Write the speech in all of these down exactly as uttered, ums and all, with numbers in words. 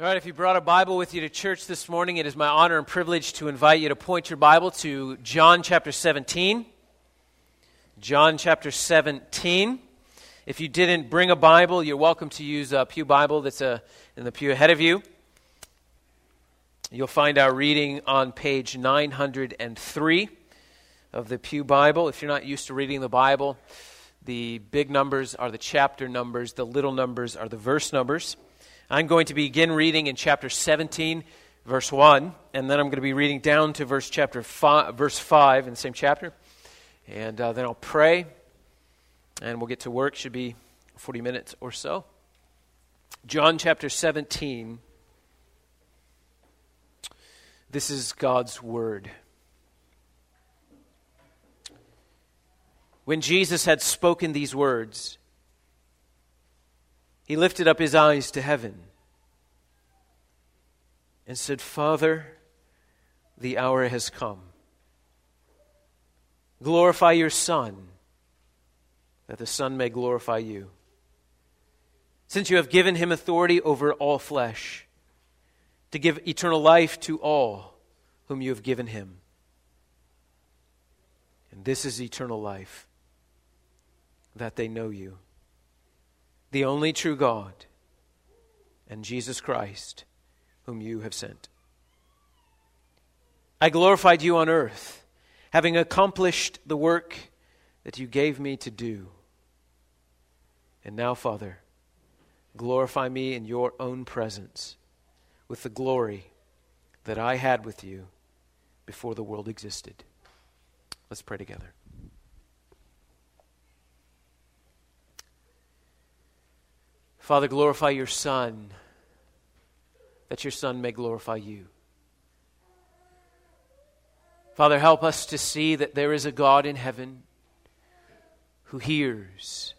All right, if you brought a Bible with you to church this morning, it is my honor and privilege to invite you to point your Bible to John chapter seventeen. John chapter seventeen. If you didn't bring a Bible, you're welcome to use a pew Bible that's uh, in the pew ahead of you. You'll find our reading on page nine hundred three of the pew Bible. If you're not used to reading the Bible, the big numbers are the chapter numbers, the little numbers are the verse numbers. I'm going to begin reading in chapter seventeen, verse one, and then I'm going to be reading down to verse chapter five, verse five in the same chapter, and uh, then I'll pray, and we'll get to work. Should be forty minutes or so. John chapter seventeen. This is God's word. When Jesus had spoken these words, he lifted up his eyes to heaven and said, "Father, the hour has come. Glorify your Son, that the Son may glorify you, since you have given him authority over all flesh, to give eternal life to all whom you have given him. And this is eternal life, that they know you, the only true God, and Jesus Christ, whom you have sent. I glorified you on earth, having accomplished the work that you gave me to do. And now, Father, glorify me in your own presence with the glory that I had with you before the world existed." Let's pray together. Father, glorify your Son, that your Son may glorify you. Father, help us to see that there is a God in heaven who hears,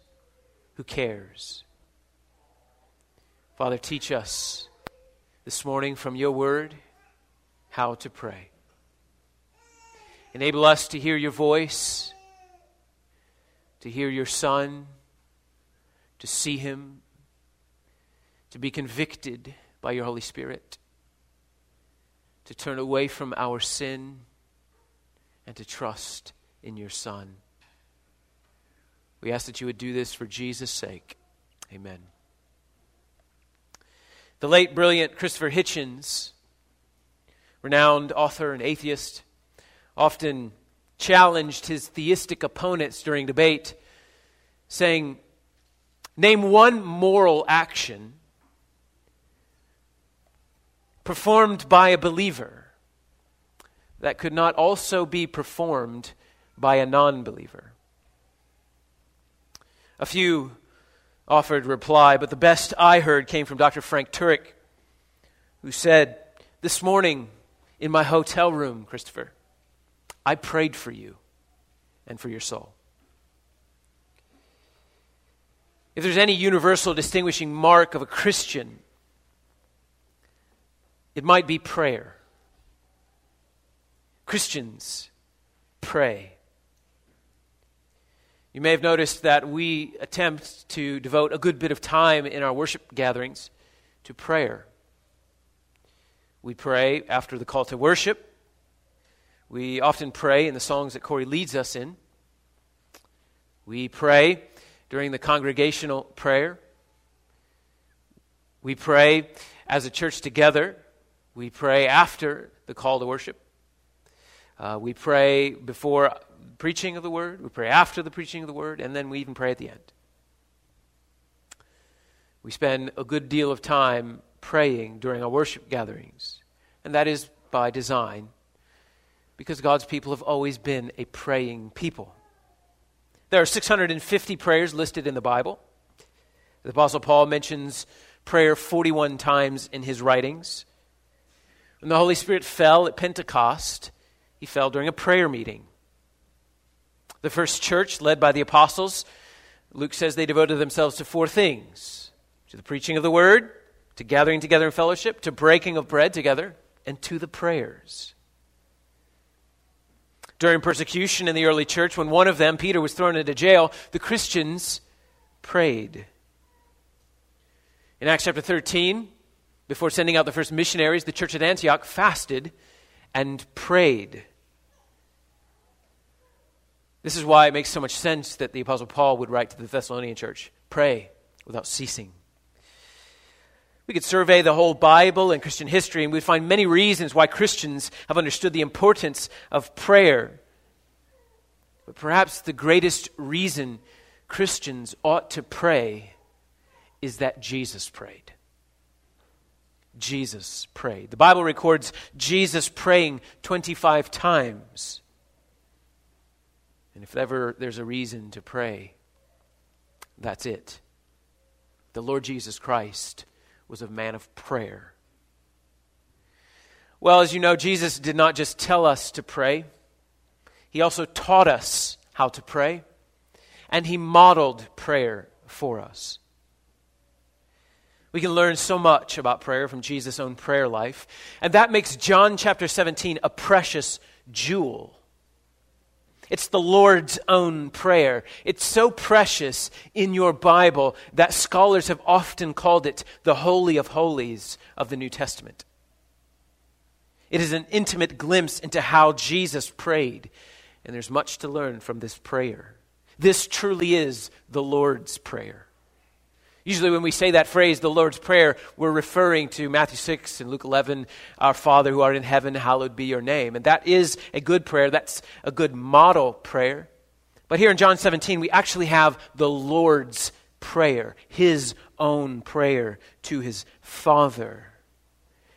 who cares. Father, teach us this morning from your word how to pray. Enable us to hear your voice, to hear your Son, to see him, to be convicted by your Holy Spirit, to turn away from our sin, and to trust in your Son. We ask that you would do this for Jesus' sake. Amen. The late, brilliant Christopher Hitchens, renowned author and atheist, often challenged his theistic opponents during debate, saying, "Name one moral action performed by a believer that could not also be performed by a non-believer." A few offered reply, but the best I heard came from Doctor Frank Turek, who said, "This morning in my hotel room, Christopher, I prayed for you and for your soul." If there's any universal distinguishing mark of a Christian, it might be prayer. Christians pray. You may have noticed that we attempt to devote a good bit of time in our worship gatherings to prayer. We pray after the call to worship. We often pray in the songs that Corey leads us in. We pray during the congregational prayer. We pray as a church together. We pray after the call to worship. Uh, we pray before preaching of the word. We pray after the preaching of the word. And then we even pray at the end. We spend a good deal of time praying during our worship gatherings. And that is by design, because God's people have always been a praying people. There are six hundred fifty prayers listed in the Bible. The Apostle Paul mentions prayer forty-one times in his writings. When the Holy Spirit fell at Pentecost, he fell during a prayer meeting. The first church, led by the apostles, Luke says they devoted themselves to four things: to the preaching of the word, to gathering together in fellowship, to breaking of bread together, and to the prayers. During persecution in the early church, when one of them, Peter, was thrown into jail, the Christians prayed. In Acts chapter thirteen, Before sending out the first missionaries, the church at Antioch fasted and prayed. This is why it makes so much sense that the Apostle Paul would write to the Thessalonian church, pray without ceasing. We could survey the whole Bible and Christian history, and we'd find many reasons why Christians have understood the importance of prayer. But perhaps the greatest reason Christians ought to pray is that Jesus prayed. Jesus prayed. The Bible records Jesus praying twenty-five times. And if ever there's a reason to pray, that's it. The Lord Jesus Christ was a man of prayer. Well, as you know, Jesus did not just tell us to pray. He also taught us how to pray. And he modeled prayer for us. We can learn so much about prayer from Jesus' own prayer life. And that makes John chapter seventeen a precious jewel. It's the Lord's own prayer. It's so precious in your Bible that scholars have often called it the Holy of Holies of the New Testament. It is an intimate glimpse into how Jesus prayed. And there's much to learn from this prayer. This truly is the Lord's prayer. Usually when we say that phrase, the Lord's Prayer, we're referring to Matthew six and Luke eleven, our Father who art in heaven, hallowed be your name. And that is a good prayer. That's a good model prayer. But here in John seventeen, we actually have the Lord's Prayer, his own prayer to his Father.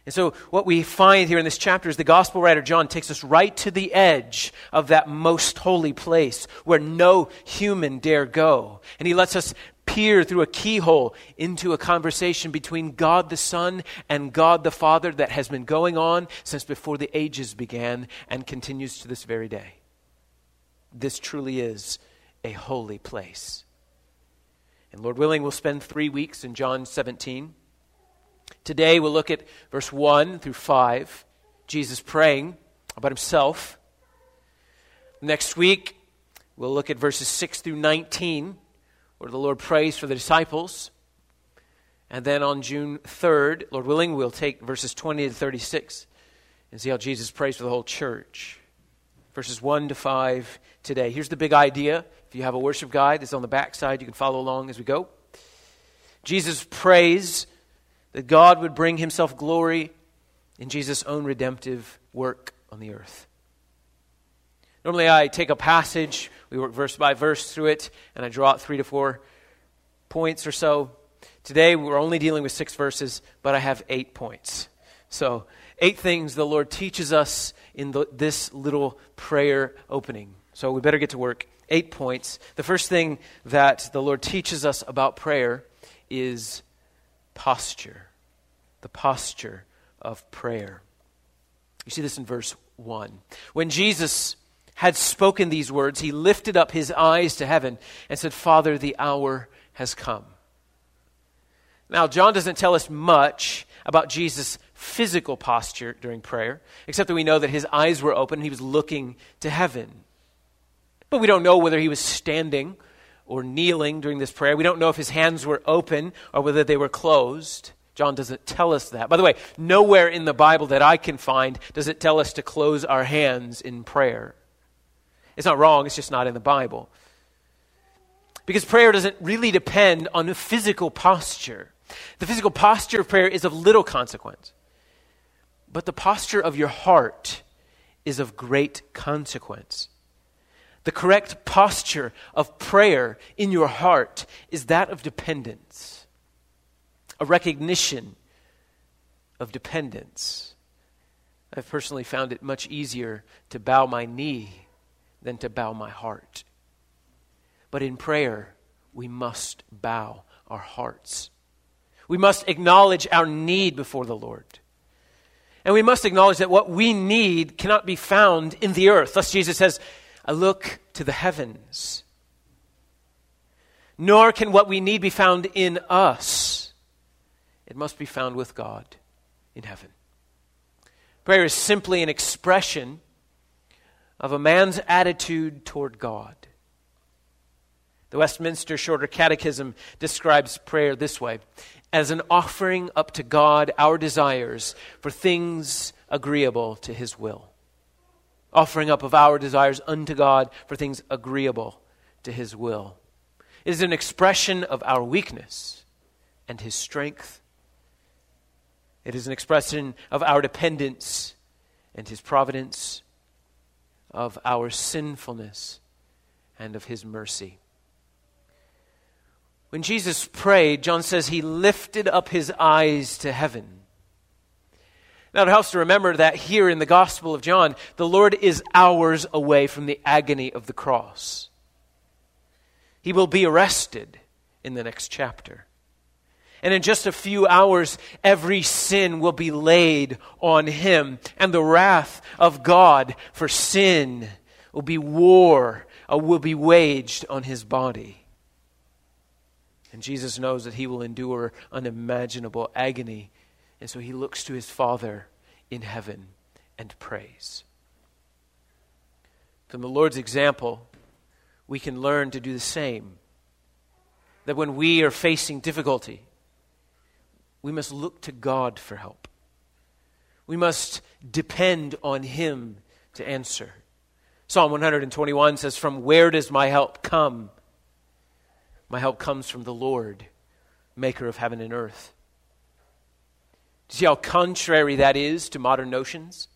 And so what we find here in this chapter is the gospel writer John takes us right to the edge of that most holy place where no human dare go. And he lets us peer through a keyhole into a conversation between God the Son and God the Father that has been going on since before the ages began and continues to this very day. This truly is a holy place. And Lord willing, we'll spend three weeks in John seventeen. Today we'll look at verse one through five, Jesus praying about himself. Next week, we'll look at verses six through nineteen, where the Lord prays for the disciples. And then on June third, Lord willing, we'll take verses twenty to thirty-six and see how Jesus prays for the whole church. Verses one to five today. Here's the big idea. If you have a worship guide, it's on the backside. You can follow along as we go. Jesus prays that God would bring himself glory in Jesus' own redemptive work on the earth. Normally I take a passage, we work verse by verse through it, and I draw out three to four points or so. Today we're only dealing with six verses, but I have eight points. So eight things the Lord teaches us in the, this little prayer opening. So we better get to work. Eight points. The first thing that the Lord teaches us about prayer is posture. The posture of prayer. You see this in verse one. When Jesus had spoken these words, he lifted up his eyes to heaven and said, Father, the hour has come. Now, John doesn't tell us much about Jesus' physical posture during prayer, except that we know that his eyes were open and he was looking to heaven. But we don't know whether he was standing or kneeling during this prayer. We don't know if his hands were open or whether they were closed. John doesn't tell us that. By the way, nowhere in the Bible that I can find does it tell us to close our hands in prayer. It's not wrong, it's just not in the Bible. Because prayer doesn't really depend on the physical posture. The physical posture of prayer is of little consequence. But the posture of your heart is of great consequence. The correct posture of prayer in your heart is that of dependence. A recognition of dependence. I've personally found it much easier to bow my knee than to bow my heart. But in prayer, we must bow our hearts. We must acknowledge our need before the Lord. And we must acknowledge that what we need cannot be found in the earth. Thus Jesus says, I look to the heavens. Nor can what we need be found in us. It must be found with God in heaven. Prayer is simply an expression of a man's attitude toward God. The Westminster Shorter Catechism describes prayer this way: as an offering up to God our desires for things agreeable to his will. Offering up of our desires unto God for things agreeable to his will. It is an expression of our weakness and his strength. It is an expression of our dependence and his providence, of our sinfulness and of his mercy. When Jesus prayed, John says he lifted up his eyes to heaven. Now it helps to remember that here in the Gospel of John, the Lord is hours away from the agony of the cross. He will be arrested in the next chapter. And in just a few hours, every sin will be laid on him. And the wrath of God for sin will be war, uh, will be waged on his body. And Jesus knows that he will endure unimaginable agony. And so he looks to his Father in heaven and prays. From the Lord's example, we can learn to do the same. That when we are facing difficulty, we must look to God for help. We must depend on him to answer. Psalm one hundred twenty-one says, "From where does my help come? My help comes from the Lord, maker of heaven and earth." Do you see how contrary that is to modern notions?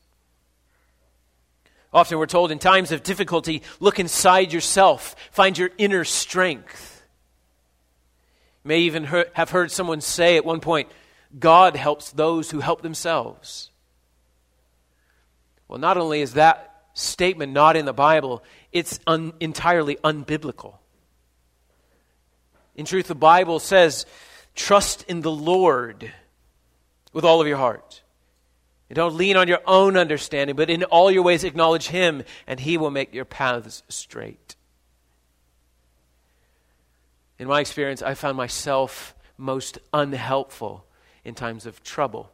Often we're told in times of difficulty, look inside yourself, find your inner strength. You may even he- have heard someone say at one point, God helps those who help themselves. Well, not only is that statement not in the Bible, it's un- entirely unbiblical. In truth, the Bible says, trust in the Lord with all of your heart. You don't lean on your own understanding, but in all your ways acknowledge him, and he will make your paths straight. In my experience, I found myself most unhelpful in times of trouble.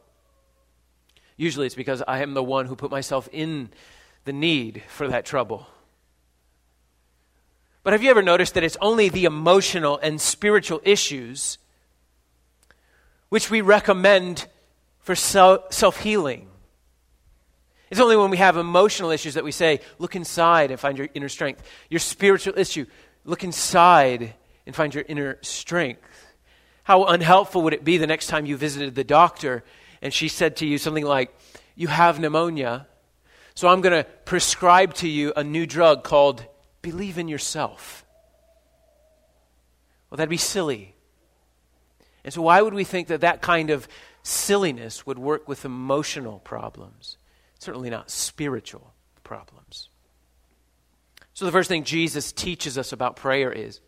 Usually it's because I am the one who put myself in the need for that trouble. But have you ever noticed that it's only the emotional and spiritual issues which we recommend for self-healing? It's only when we have emotional issues that we say, look inside and find your inner strength. Your spiritual issue, look inside and find your inner strength. How unhelpful would it be the next time you visited the doctor and she said to you something like, you have pneumonia, so I'm going to prescribe to you a new drug called believe in yourself. Well, that'd be silly. And so why would we think that that kind of silliness would work with emotional problems? Certainly not spiritual problems. So the first thing Jesus teaches us about prayer is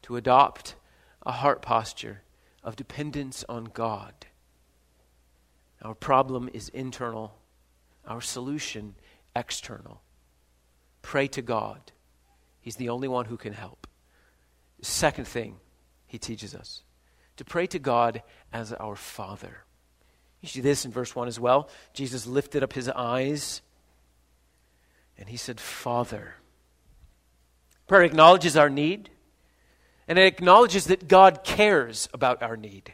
to adopt a heart posture of dependence on God. Our problem is internal, our solution external. Pray to God. He's the only one who can help. Second thing he teaches us, to pray to God as our Father. You see this in verse one as well. Jesus lifted up his eyes and he said, Father. Prayer acknowledges our need, and it acknowledges that God cares about our need.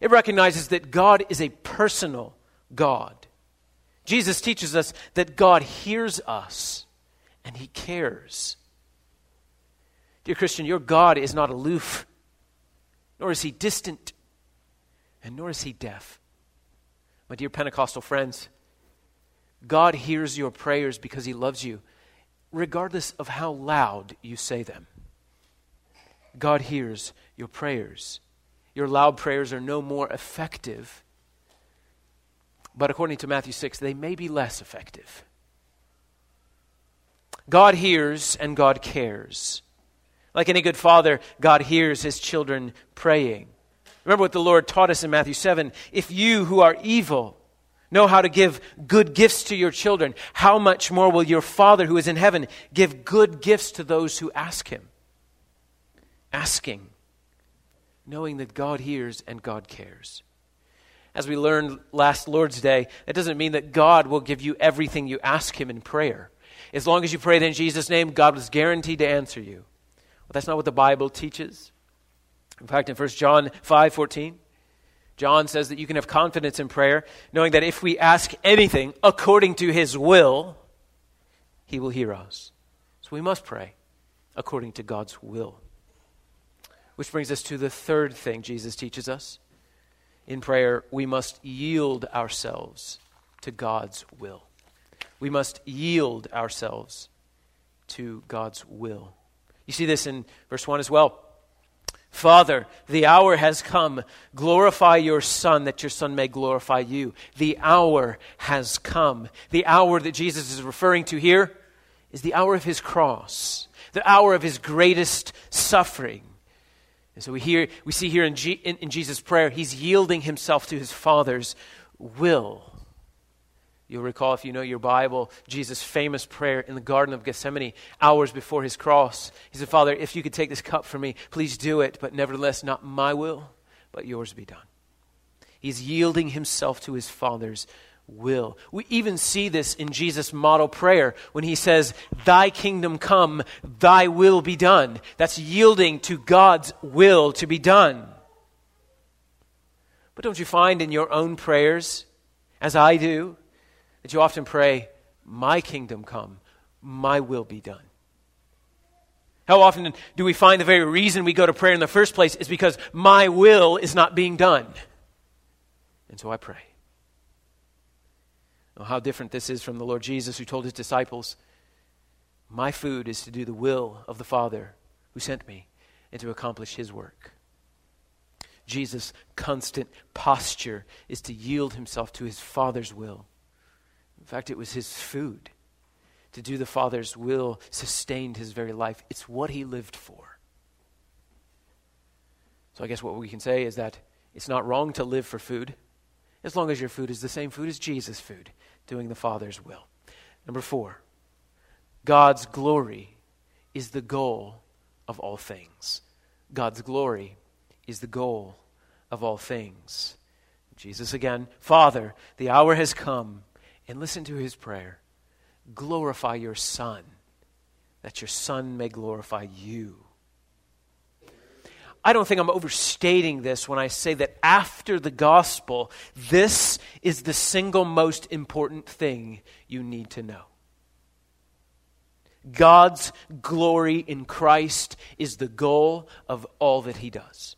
It recognizes that God is a personal God. Jesus teaches us that God hears us and he cares. Dear Christian, your God is not aloof, nor is he distant, and nor is he deaf. My dear Pentecostal friends, God hears your prayers because he loves you, regardless of how loud you say them. God hears your prayers. Your loud prayers are no more effective, but according to Matthew six, they may be less effective. God hears and God cares. Like any good father, God hears his children praying. Remember what the Lord taught us in Matthew seven. If you who are evil know how to give good gifts to your children, how much more will your Father who is in heaven give good gifts to those who ask him? Asking, knowing that God hears and God cares. As we learned last Lord's Day, that doesn't mean that God will give you everything you ask him in prayer. As long as you prayed in Jesus' name, God was guaranteed to answer you. But that's not what the Bible teaches. In fact, in First John five fourteen, John says that you can have confidence in prayer, knowing that if we ask anything according to his will, he will hear us. So we must pray according to God's will. Which brings us to the third thing Jesus teaches us. In prayer, we must yield ourselves to God's will. We must yield ourselves to God's will. You see this in verse one as well. Father, the hour has come. Glorify your Son, that your Son may glorify you. The hour has come. The hour that Jesus is referring to here is the hour of his cross, the hour of his greatest suffering. And so we hear, we see here in, G, in, in Jesus' prayer, he's yielding himself to his Father's will. You'll recall, if you know your Bible, Jesus' famous prayer in the Garden of Gethsemane, hours before his cross. He said, Father, if you could take this cup from me, please do it. But nevertheless, not my will, but yours be done. He's yielding himself to his Father's will. We even see this in Jesus' model prayer when he says, thy kingdom come, thy will be done. That's yielding to God's will to be done. But don't you find in your own prayers, as I do, that you often pray, my kingdom come, my will be done? How often do we find the very reason we go to prayer in the first place is because my will is not being done? And so I pray. Well, how different this is from the Lord Jesus, who told his disciples, my food is to do the will of the Father who sent me and to accomplish his work. Jesus' constant posture is to yield himself to his Father's will. In fact, it was his food. To do the Father's will sustained his very life. It's what he lived for. So I guess what we can say is that it's not wrong to live for food, as long as your food is the same food as Jesus' food, doing the Father's will. Number four, God's glory is the goal of all things. God's glory is the goal of all things. Jesus again, Father, the hour has come. And listen to his prayer. Glorify your Son, that your Son may glorify you. I don't think I'm overstating this when I say that after the gospel, this is the single most important thing you need to know. God's glory in Christ is the goal of all that he does.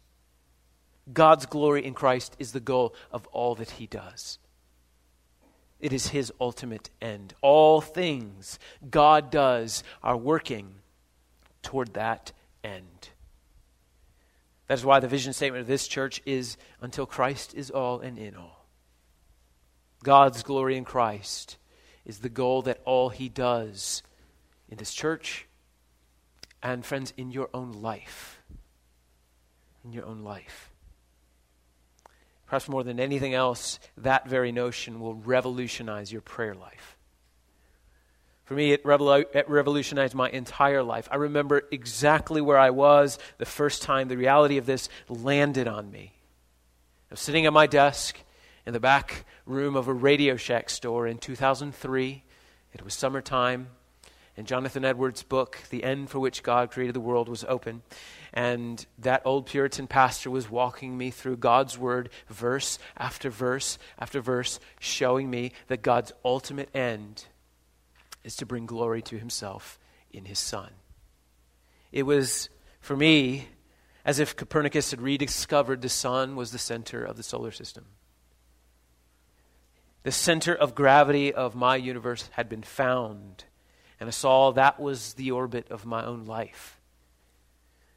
God's glory in Christ is the goal of all that he does. It is his ultimate end. All things God does are working toward that end. That is why the vision statement of this church is, until Christ is all and in all. God's glory in Christ is the goal that all he does in this church and, friends, in your own life. In your own life. Perhaps more than anything else, that very notion will revolutionize your prayer life. For me, it revolutionized my entire life. I remember exactly where I was the first time the reality of this landed on me. I was sitting at my desk in the back room of a Radio Shack store in two thousand three. It was summertime, and Jonathan Edwards' book, The End for Which God Created the World, was open. And that old Puritan pastor was walking me through God's word, verse after verse after verse, showing me that God's ultimate end is to bring glory to himself in his Son. It was, for me, as if Copernicus had rediscovered the sun was the center of the solar system. The center of gravity of my universe had been found, and I saw that was the orbit of my own life.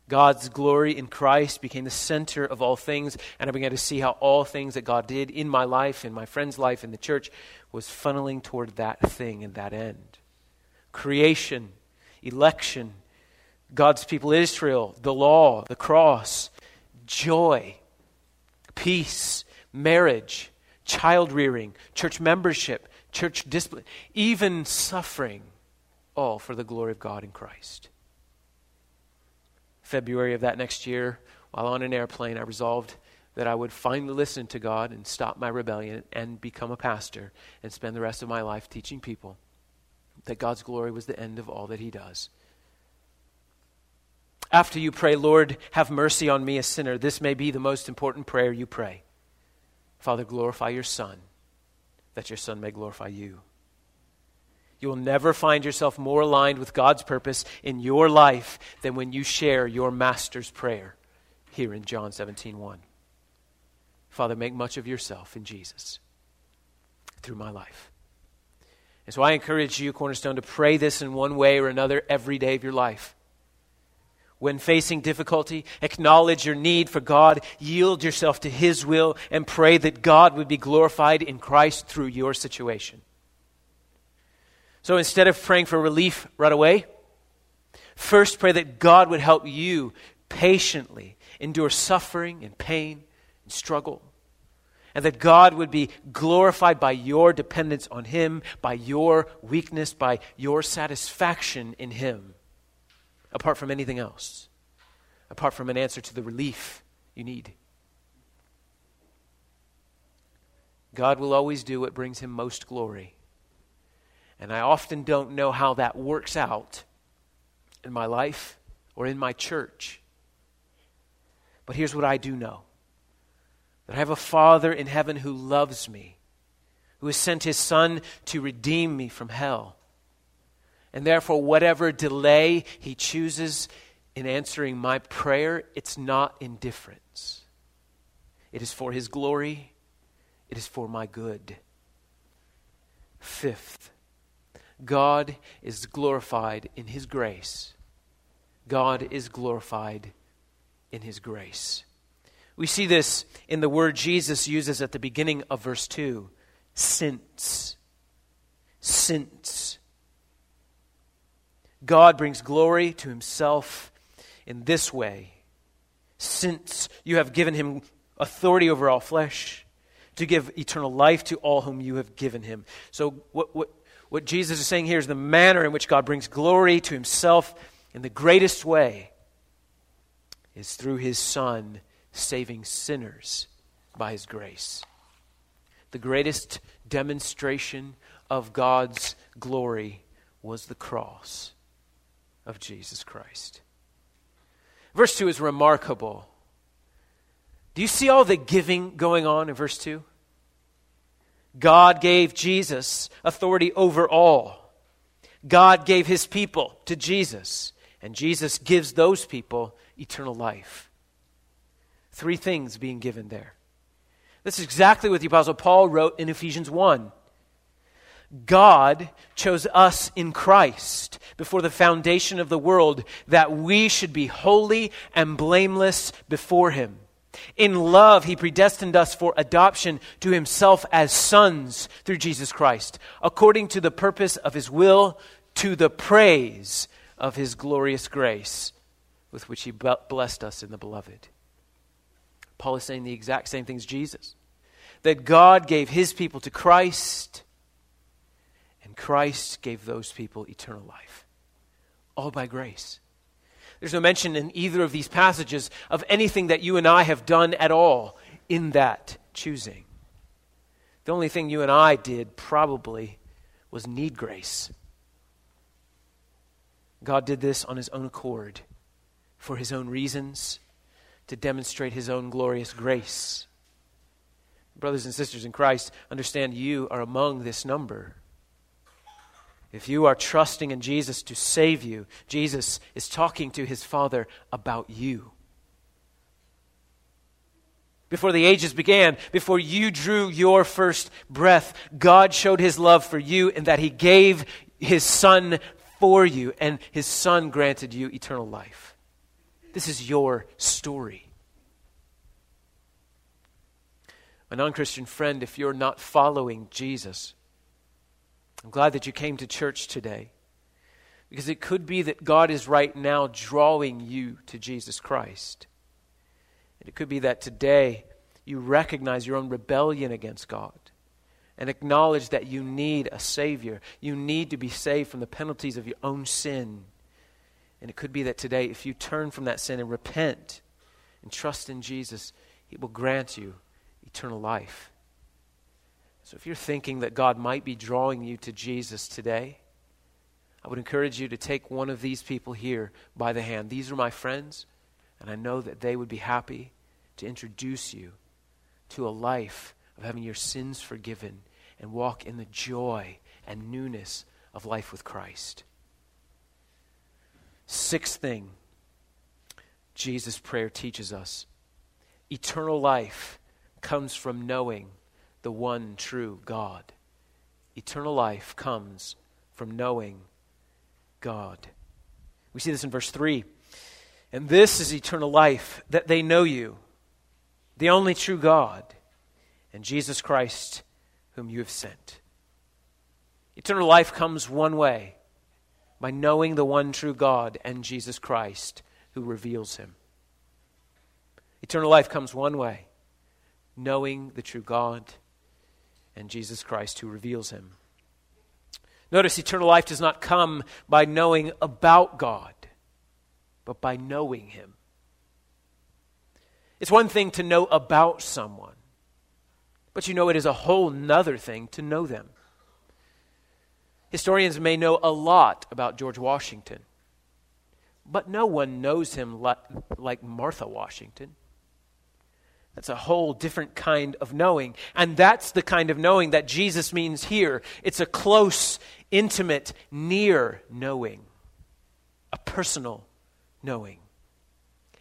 God's glory in Christ became the center of all things, and I began to see how all things that God did in my life, in my friend's life, in the church, was funneling toward that thing and that end. Creation, election, God's people Israel, the law, the cross, joy, peace, marriage, child rearing, church membership, church discipline, even suffering. All for the glory of God in Christ. February of that next year, while on an airplane, I resolved that I would finally listen to God and stop my rebellion and become a pastor and spend the rest of my life teaching people that God's glory was the end of all that he does. After you pray, Lord, have mercy on me, a sinner, this may be the most important prayer you pray. Father, glorify your Son, that your Son may glorify you. You will never find yourself more aligned with God's purpose in your life than when you share your Master's prayer here in John seventeen one. Father, make much of yourself in Jesus through my life. And so I encourage you, Cornerstone, to pray this in one way or another every day of your life. When facing difficulty, acknowledge your need for God, yield yourself to His will, and pray that God would be glorified in Christ through your situation. So instead of praying for relief right away, first pray that God would help you patiently endure suffering and pain and struggle, and that God would be glorified by your dependence on Him, by your weakness, by your satisfaction in Him, apart from anything else, apart from an answer to the relief you need. God will always do what brings Him most glory. And I often don't know how that works out in my life or in my church. But here's what I do know. That I have a Father in heaven who loves me, who has sent His Son to redeem me from hell. And therefore, whatever delay He chooses in answering my prayer, it's not indifference. It is for His glory. It is for my good. Fifth, God is glorified in His grace. God is glorified in His grace. We see this in the word Jesus uses at the beginning of verse two. Since. Since. God brings glory to Himself in this way. Since you have given Him authority over all flesh, to give eternal life to all whom you have given Him. So what what, what Jesus is saying here is the manner in which God brings glory to Himself in the greatest way is through His Son saving sinners by His grace. The greatest demonstration of God's glory was the cross of Jesus Christ. Verse two is remarkable. Do you see all the giving going on in verse two? God gave Jesus authority over all. God gave His people to Jesus, and Jesus gives those people eternal life. Three things being given there. This is exactly what the Apostle Paul wrote in Ephesians one. God chose us in Christ before the foundation of the world that we should be holy and blameless before Him. In love, He predestined us for adoption to Himself as sons through Jesus Christ, according to the purpose of His will, to the praise of His glorious grace, with which He blessed us in the Beloved. Paul is saying the exact same things Jesus. That God gave His people to Christ, and Christ gave those people eternal life. All by grace. There's no mention in either of these passages of anything that you and I have done at all in that choosing. The only thing you and I did probably was need grace. God did this on His own accord, for His own reasons, to demonstrate His own glorious grace. Brothers and sisters in Christ, understand you are among this number. If you are trusting in Jesus to save you, Jesus is talking to His Father about you. Before the ages began, before you drew your first breath, God showed His love for you in that He gave His Son for you, and His Son granted you eternal life. This is your story. My non-Christian friend, if you're not following Jesus, I'm glad that you came to church today, because it could be that God is right now drawing you to Jesus Christ. And it could be that today you recognize your own rebellion against God and acknowledge that you need a Savior. You need to be saved from the penalties of your own sin. And it could be that today, if you turn from that sin and repent and trust in Jesus, He will grant you eternal life. So if you're thinking that God might be drawing you to Jesus today, I would encourage you to take one of these people here by the hand. These are my friends, and I know that they would be happy to introduce you to a life of having your sins forgiven and walk in the joy and newness of life with Christ. Sixth thing Jesus' prayer teaches us. Eternal life comes from knowing the one true God. Eternal life comes from knowing God. We see this in verse three. And this is eternal life, that they know you, the only true God, and Jesus Christ, whom you have sent. Eternal life comes one way, by knowing the one true God and Jesus Christ, who reveals him. Eternal life comes one way, knowing the true God and Jesus Christ, who reveals him. Notice eternal life does not come by knowing about God, but by knowing him. It's one thing to know about someone, but you know it is a whole nother thing to know them. Historians may know a lot about George Washington, but no one knows him like Martha Washington. That's a whole different kind of knowing. And that's the kind of knowing that Jesus means here. It's a close, intimate, near knowing. A personal knowing.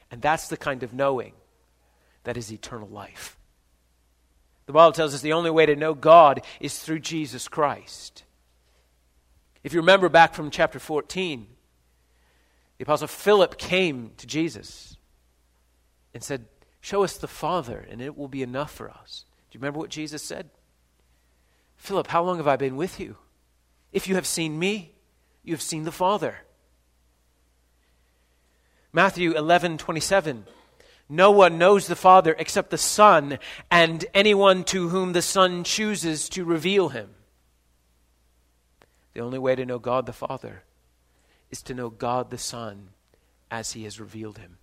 And that's the kind of knowing that is eternal life. The Bible tells us the only way to know God is through Jesus Christ. If you remember back from chapter fourteen, the Apostle Philip came to Jesus and said, "Show us the Father, and it will be enough for us." Do you remember what Jesus said? "Philip, how long have I been with you? If you have seen me, you have seen the Father." Matthew eleven twenty seven. No one knows the Father except the Son, and anyone to whom the Son chooses to reveal him. The only way to know God the Father is to know God the Son as he has revealed him.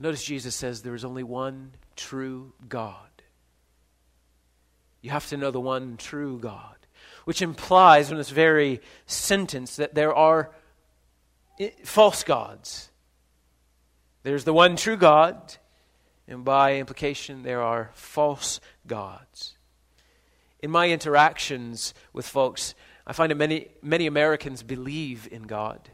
Notice Jesus says there is only one true God. You have to know the one true God, which implies in this very sentence that there are false gods. There's the one true God, and by implication there are false gods. In my interactions with folks, I find that many, many Americans believe in God.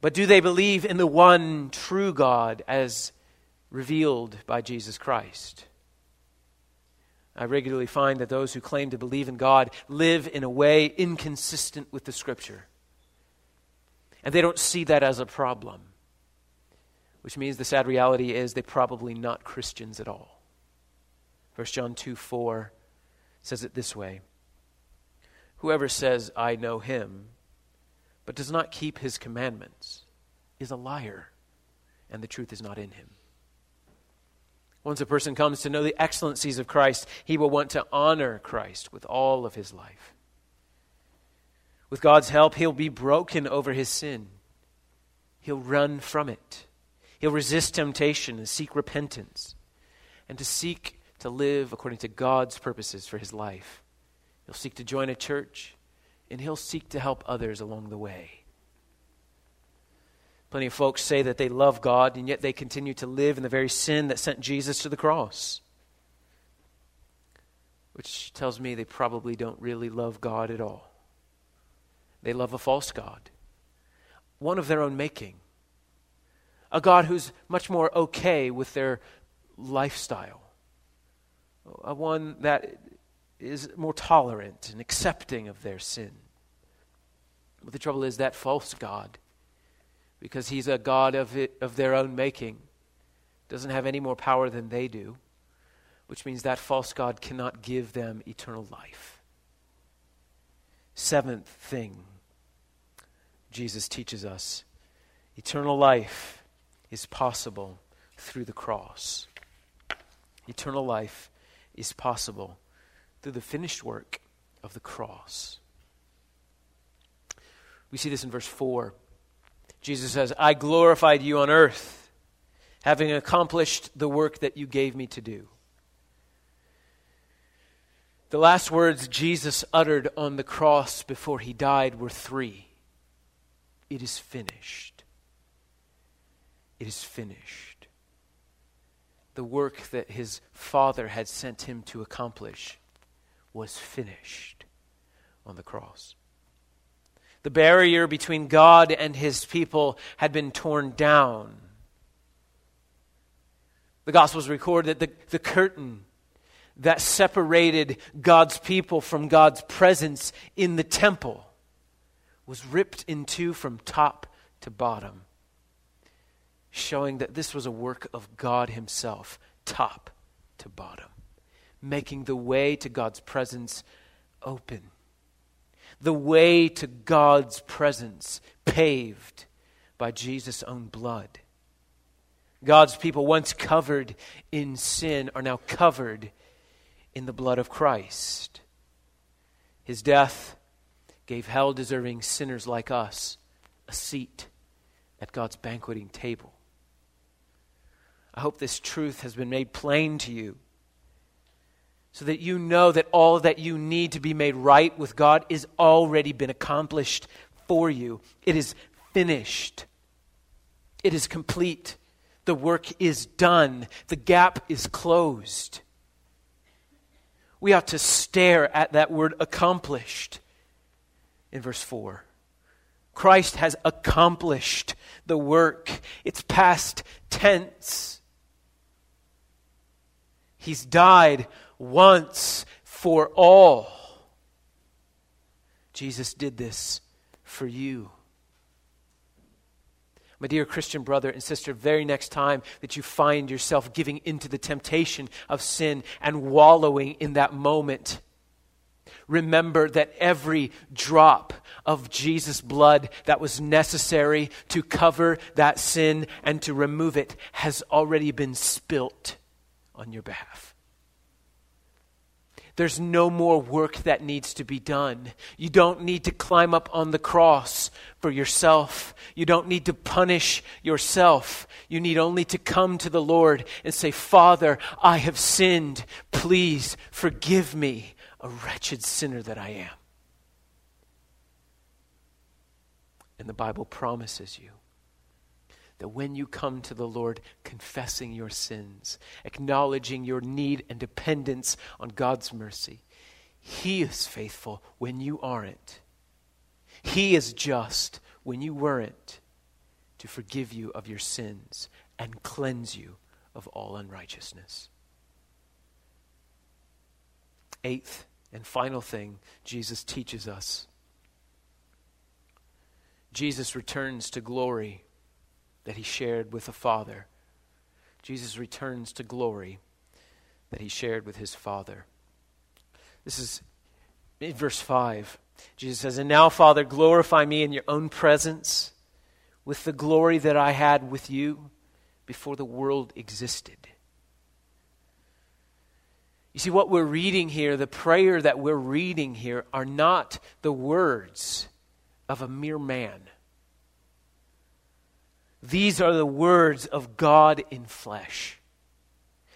But do they believe in the one true God as revealed by Jesus Christ? I regularly find that those who claim to believe in God live in a way inconsistent with the Scripture. And they don't see that as a problem, which means the sad reality is they're probably not Christians at all. First John two four says it this way. Whoever says, "I know him," but does not keep his commandments, is a liar, and the truth is not in him. Once a person comes to know the excellencies of Christ, he will want to honor Christ with all of his life. With God's help, he'll be broken over his sin. He'll run from it. He'll resist temptation and seek repentance, and to seek to live according to God's purposes for his life. He'll seek to join a church, and he'll seek to help others along the way. Plenty of folks say that they love God, and yet they continue to live in the very sin that sent Jesus to the cross, which tells me they probably don't really love God at all. They love a false God, one of their own making, a God who's much more okay with their lifestyle, a one that is more tolerant and accepting of their sin. But the trouble is that false God, because he's a God of it, of their own making, doesn't have any more power than they do, which means that false God cannot give them eternal life. Seventh thing Jesus teaches us, eternal life is possible through the cross. Eternal life is possible through the finished work of the cross. We see this in verse four. Jesus says, "I glorified you on earth, having accomplished the work that you gave me to do." The last words Jesus uttered on the cross before he died were three. It is finished. It is finished. The work that his Father had sent him to accomplish was finished on the cross. The barrier between God and his people had been torn down. The Gospels record that the, the curtain that separated God's people from God's presence in the temple was ripped in two from top to bottom, showing that this was a work of God himself, top to bottom, making the way to God's presence open, the way to God's presence paved by Jesus' own blood. God's people, once covered in sin, are now covered in the blood of Christ. His death gave hell-deserving sinners like us a seat at God's banqueting table. I hope this truth has been made plain to you so that you know that all that you need to be made right with God is already been accomplished for you. It is finished. It is complete. The work is done. The gap is closed. We ought to stare at that word accomplished in verse four. Christ has accomplished the work. It's past tense. He's died once for all. Jesus did this for you. My dear Christian brother and sister, very next time that you find yourself giving into the temptation of sin and wallowing in that moment, remember that every drop of Jesus' blood that was necessary to cover that sin and to remove it has already been spilt on your behalf. There's no more work that needs to be done. You don't need to climb up on the cross for yourself. You don't need to punish yourself. You need only to come to the Lord and say, Father, I have sinned. Please forgive me, a wretched sinner that I am. And the Bible promises you that when you come to the Lord confessing your sins, acknowledging your need and dependence on God's mercy, He is faithful when you aren't. He is just when you weren't, to forgive you of your sins and cleanse you of all unrighteousness. Eighth and final thing Jesus teaches us. Jesus returns to glory that he shared with the Father. Jesus returns to glory that he shared with his Father. This is in verse five. Jesus says, and now, Father, glorify me in your own presence with the glory that I had with you before the world existed. You see, what we're reading here, the prayer that we're reading here, are not the words of a mere man. These are the words of God in flesh.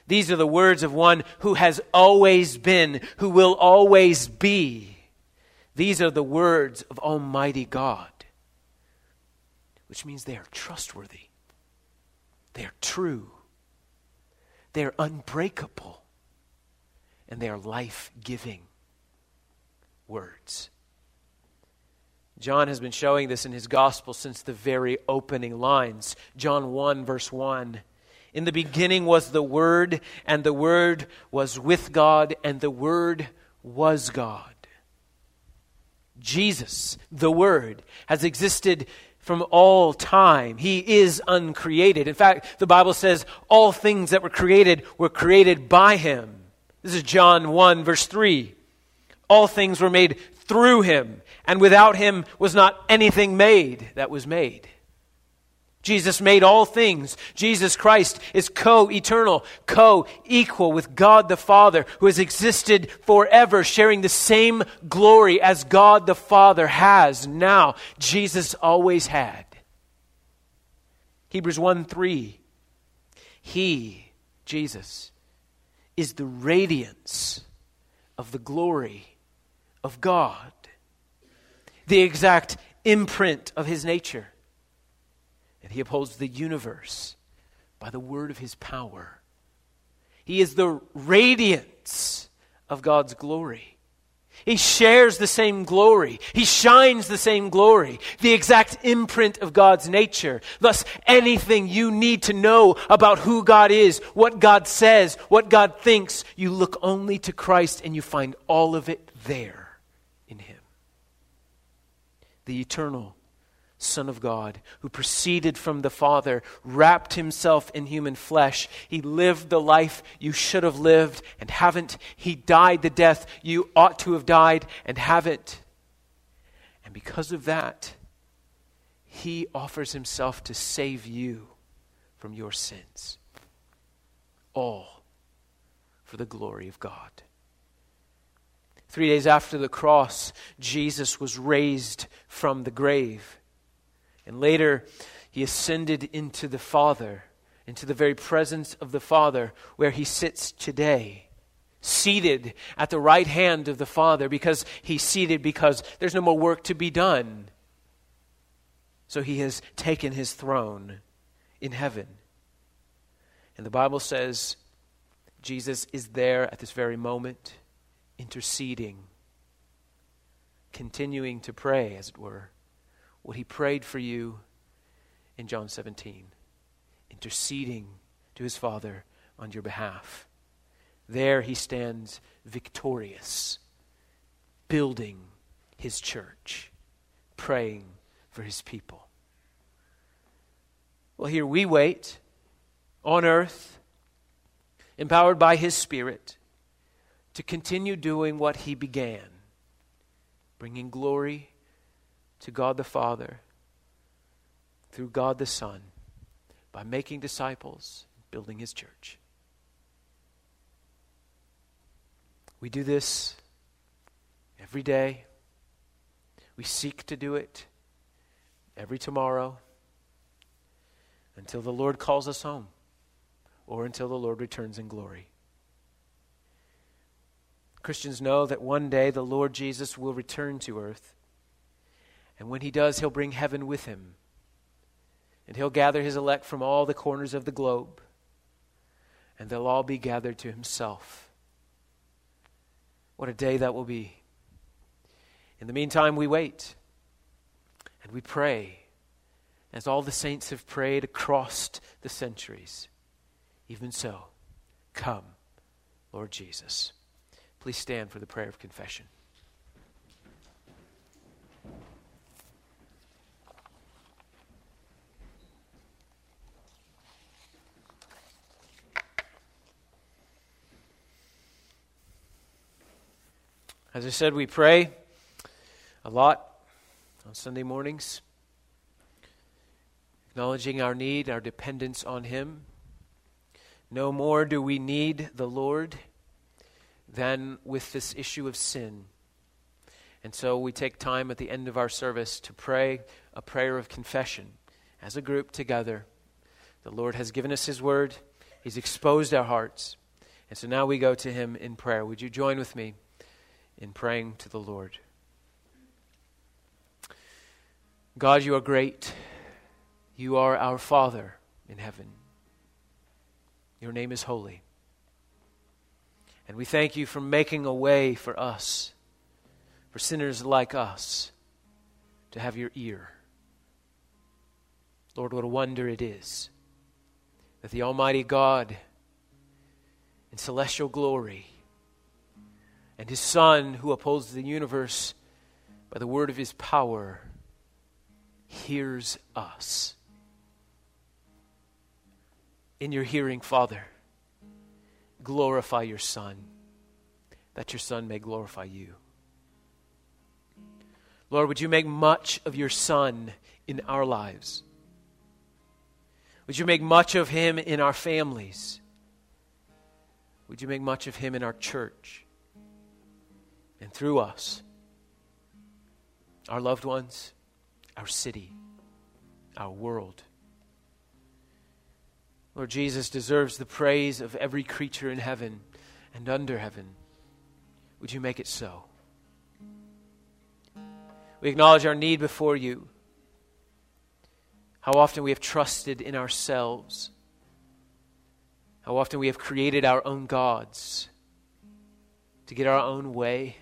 These are the words of one who has always been, who will always be. These are the words of Almighty God, which means they are trustworthy. They are true. They are unbreakable. And they are life-giving words. John has been showing this in his gospel since the very opening lines. John one, verse one. In the beginning was the Word, and the Word was with God, and the Word was God. Jesus, the Word, has existed from all time. He is uncreated. In fact, the Bible says all things that were created were created by Him. This is John one, verse three. All things were made through Him, and without Him was not anything made that was made. Jesus made all things. Jesus Christ is co-eternal, co-equal with God the Father, who has existed forever, sharing the same glory as God the Father has now. Jesus always had. Hebrews one, three. He, Jesus, is the radiance of the glory of God, the exact imprint of his nature. And he upholds the universe by the word of his power. He is the radiance of God's glory. He shares the same glory. He shines the same glory, the exact imprint of God's nature. Thus, anything you need to know about who God is, what God says, what God thinks, you look only to Christ and you find all of it there in him. The eternal Son of God, who proceeded from the Father, wrapped himself in human flesh. He lived the life you should have lived and haven't. He died the death you ought to have died and haven't. And because of that, he offers himself to save you from your sins. All for the glory of God. Three days after the cross, Jesus was raised from the grave. And later, he ascended into the Father, into the very presence of the Father, where he sits today, seated at the right hand of the Father, because he's seated because there's no more work to be done. So he has taken his throne in heaven. And the Bible says Jesus is there at this very moment, interceding, continuing to pray, as it were, what he prayed for you in John seventeen, interceding to his Father on your behalf. There he stands victorious, building his church, praying for his people. Well, here we wait on earth, empowered by his Spirit, to continue doing what he began, bringing glory to God the Father, through God the Son, by making disciples, building his church. We do this every day. We seek to do it every tomorrow until the Lord calls us home or until the Lord returns in glory. Christians know that one day the Lord Jesus will return to earth. And when he does, he'll bring heaven with him. And he'll gather his elect from all the corners of the globe. And they'll all be gathered to himself. What a day that will be. In the meantime, we wait. And we pray. As all the saints have prayed across the centuries. Even so, come, Lord Jesus. Please stand for the prayer of confession. As I said, we pray a lot on Sunday mornings, acknowledging our need, our dependence on him. No more do we need the Lord than with this issue of sin. And so we take time at the end of our service to pray a prayer of confession as a group together. The Lord has given us his word. He's exposed our hearts. And so now we go to him in prayer. Would you join with me in praying to the Lord? God, you are great. You are our Father in heaven. Your name is holy. And we thank you for making a way for us, for sinners like us, to have your ear. Lord, what a wonder it is that the Almighty God in celestial glory and his Son, who upholds the universe by the word of his power, hears us. In your hearing, Father, glorify your Son, that your Son may glorify you. Lord, would you make much of your Son in our lives? Would you make much of him in our families? Would you make much of him in our church? And through us, our loved ones, our city, our world. Lord, Jesus deserves the praise of every creature in heaven and under heaven Would you make it so? We acknowledge our need before you. How often we have trusted in ourselves. How often we have created our own gods to get our own way.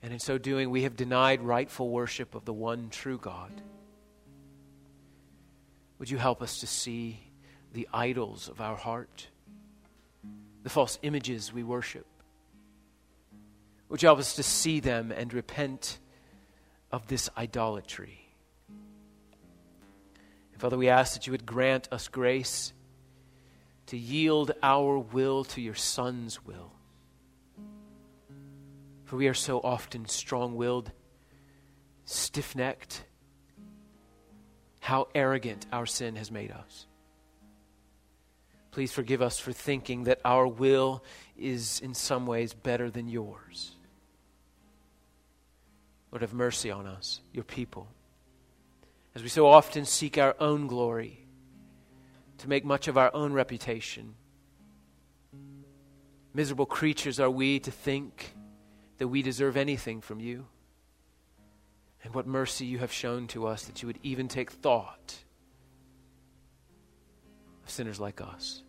And in so doing, we have denied rightful worship of the one true God. Would you help us to see the idols of our heart, the false images we worship? Would you help us to see them and repent of this idolatry? And Father, we ask that you would grant us grace to yield our will to your Son's will. For we are so often strong-willed, stiff-necked. How arrogant our sin has made us. Please forgive us for thinking that our will is in some ways better than yours. Lord, have mercy on us, your people, as we so often seek our own glory, to make much of our own reputation. Miserable creatures are we to think that we deserve anything from you. And what mercy you have shown to us that you would even take thought of sinners like us,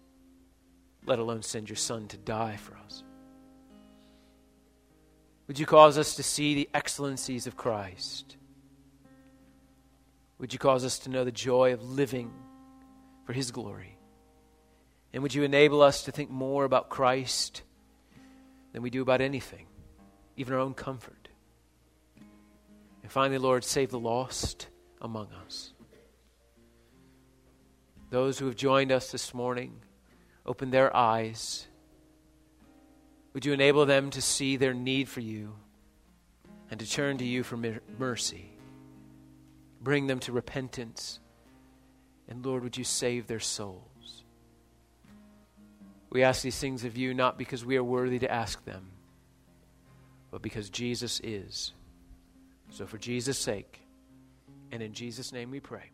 let alone send your Son to die for us. Would you cause us to see the excellencies of Christ? Would you cause us to know the joy of living for his glory? And would you enable us to think more about Christ than we do about anything? Even our own comfort. And finally, Lord, save the lost among us. Those who have joined us this morning, open their eyes. Would you enable them to see their need for you and to turn to you for mercy? Bring them to repentance. And Lord, would you save their souls? We ask these things of you not because we are worthy to ask them, but because Jesus is. So for Jesus' sake, and in Jesus' name we pray.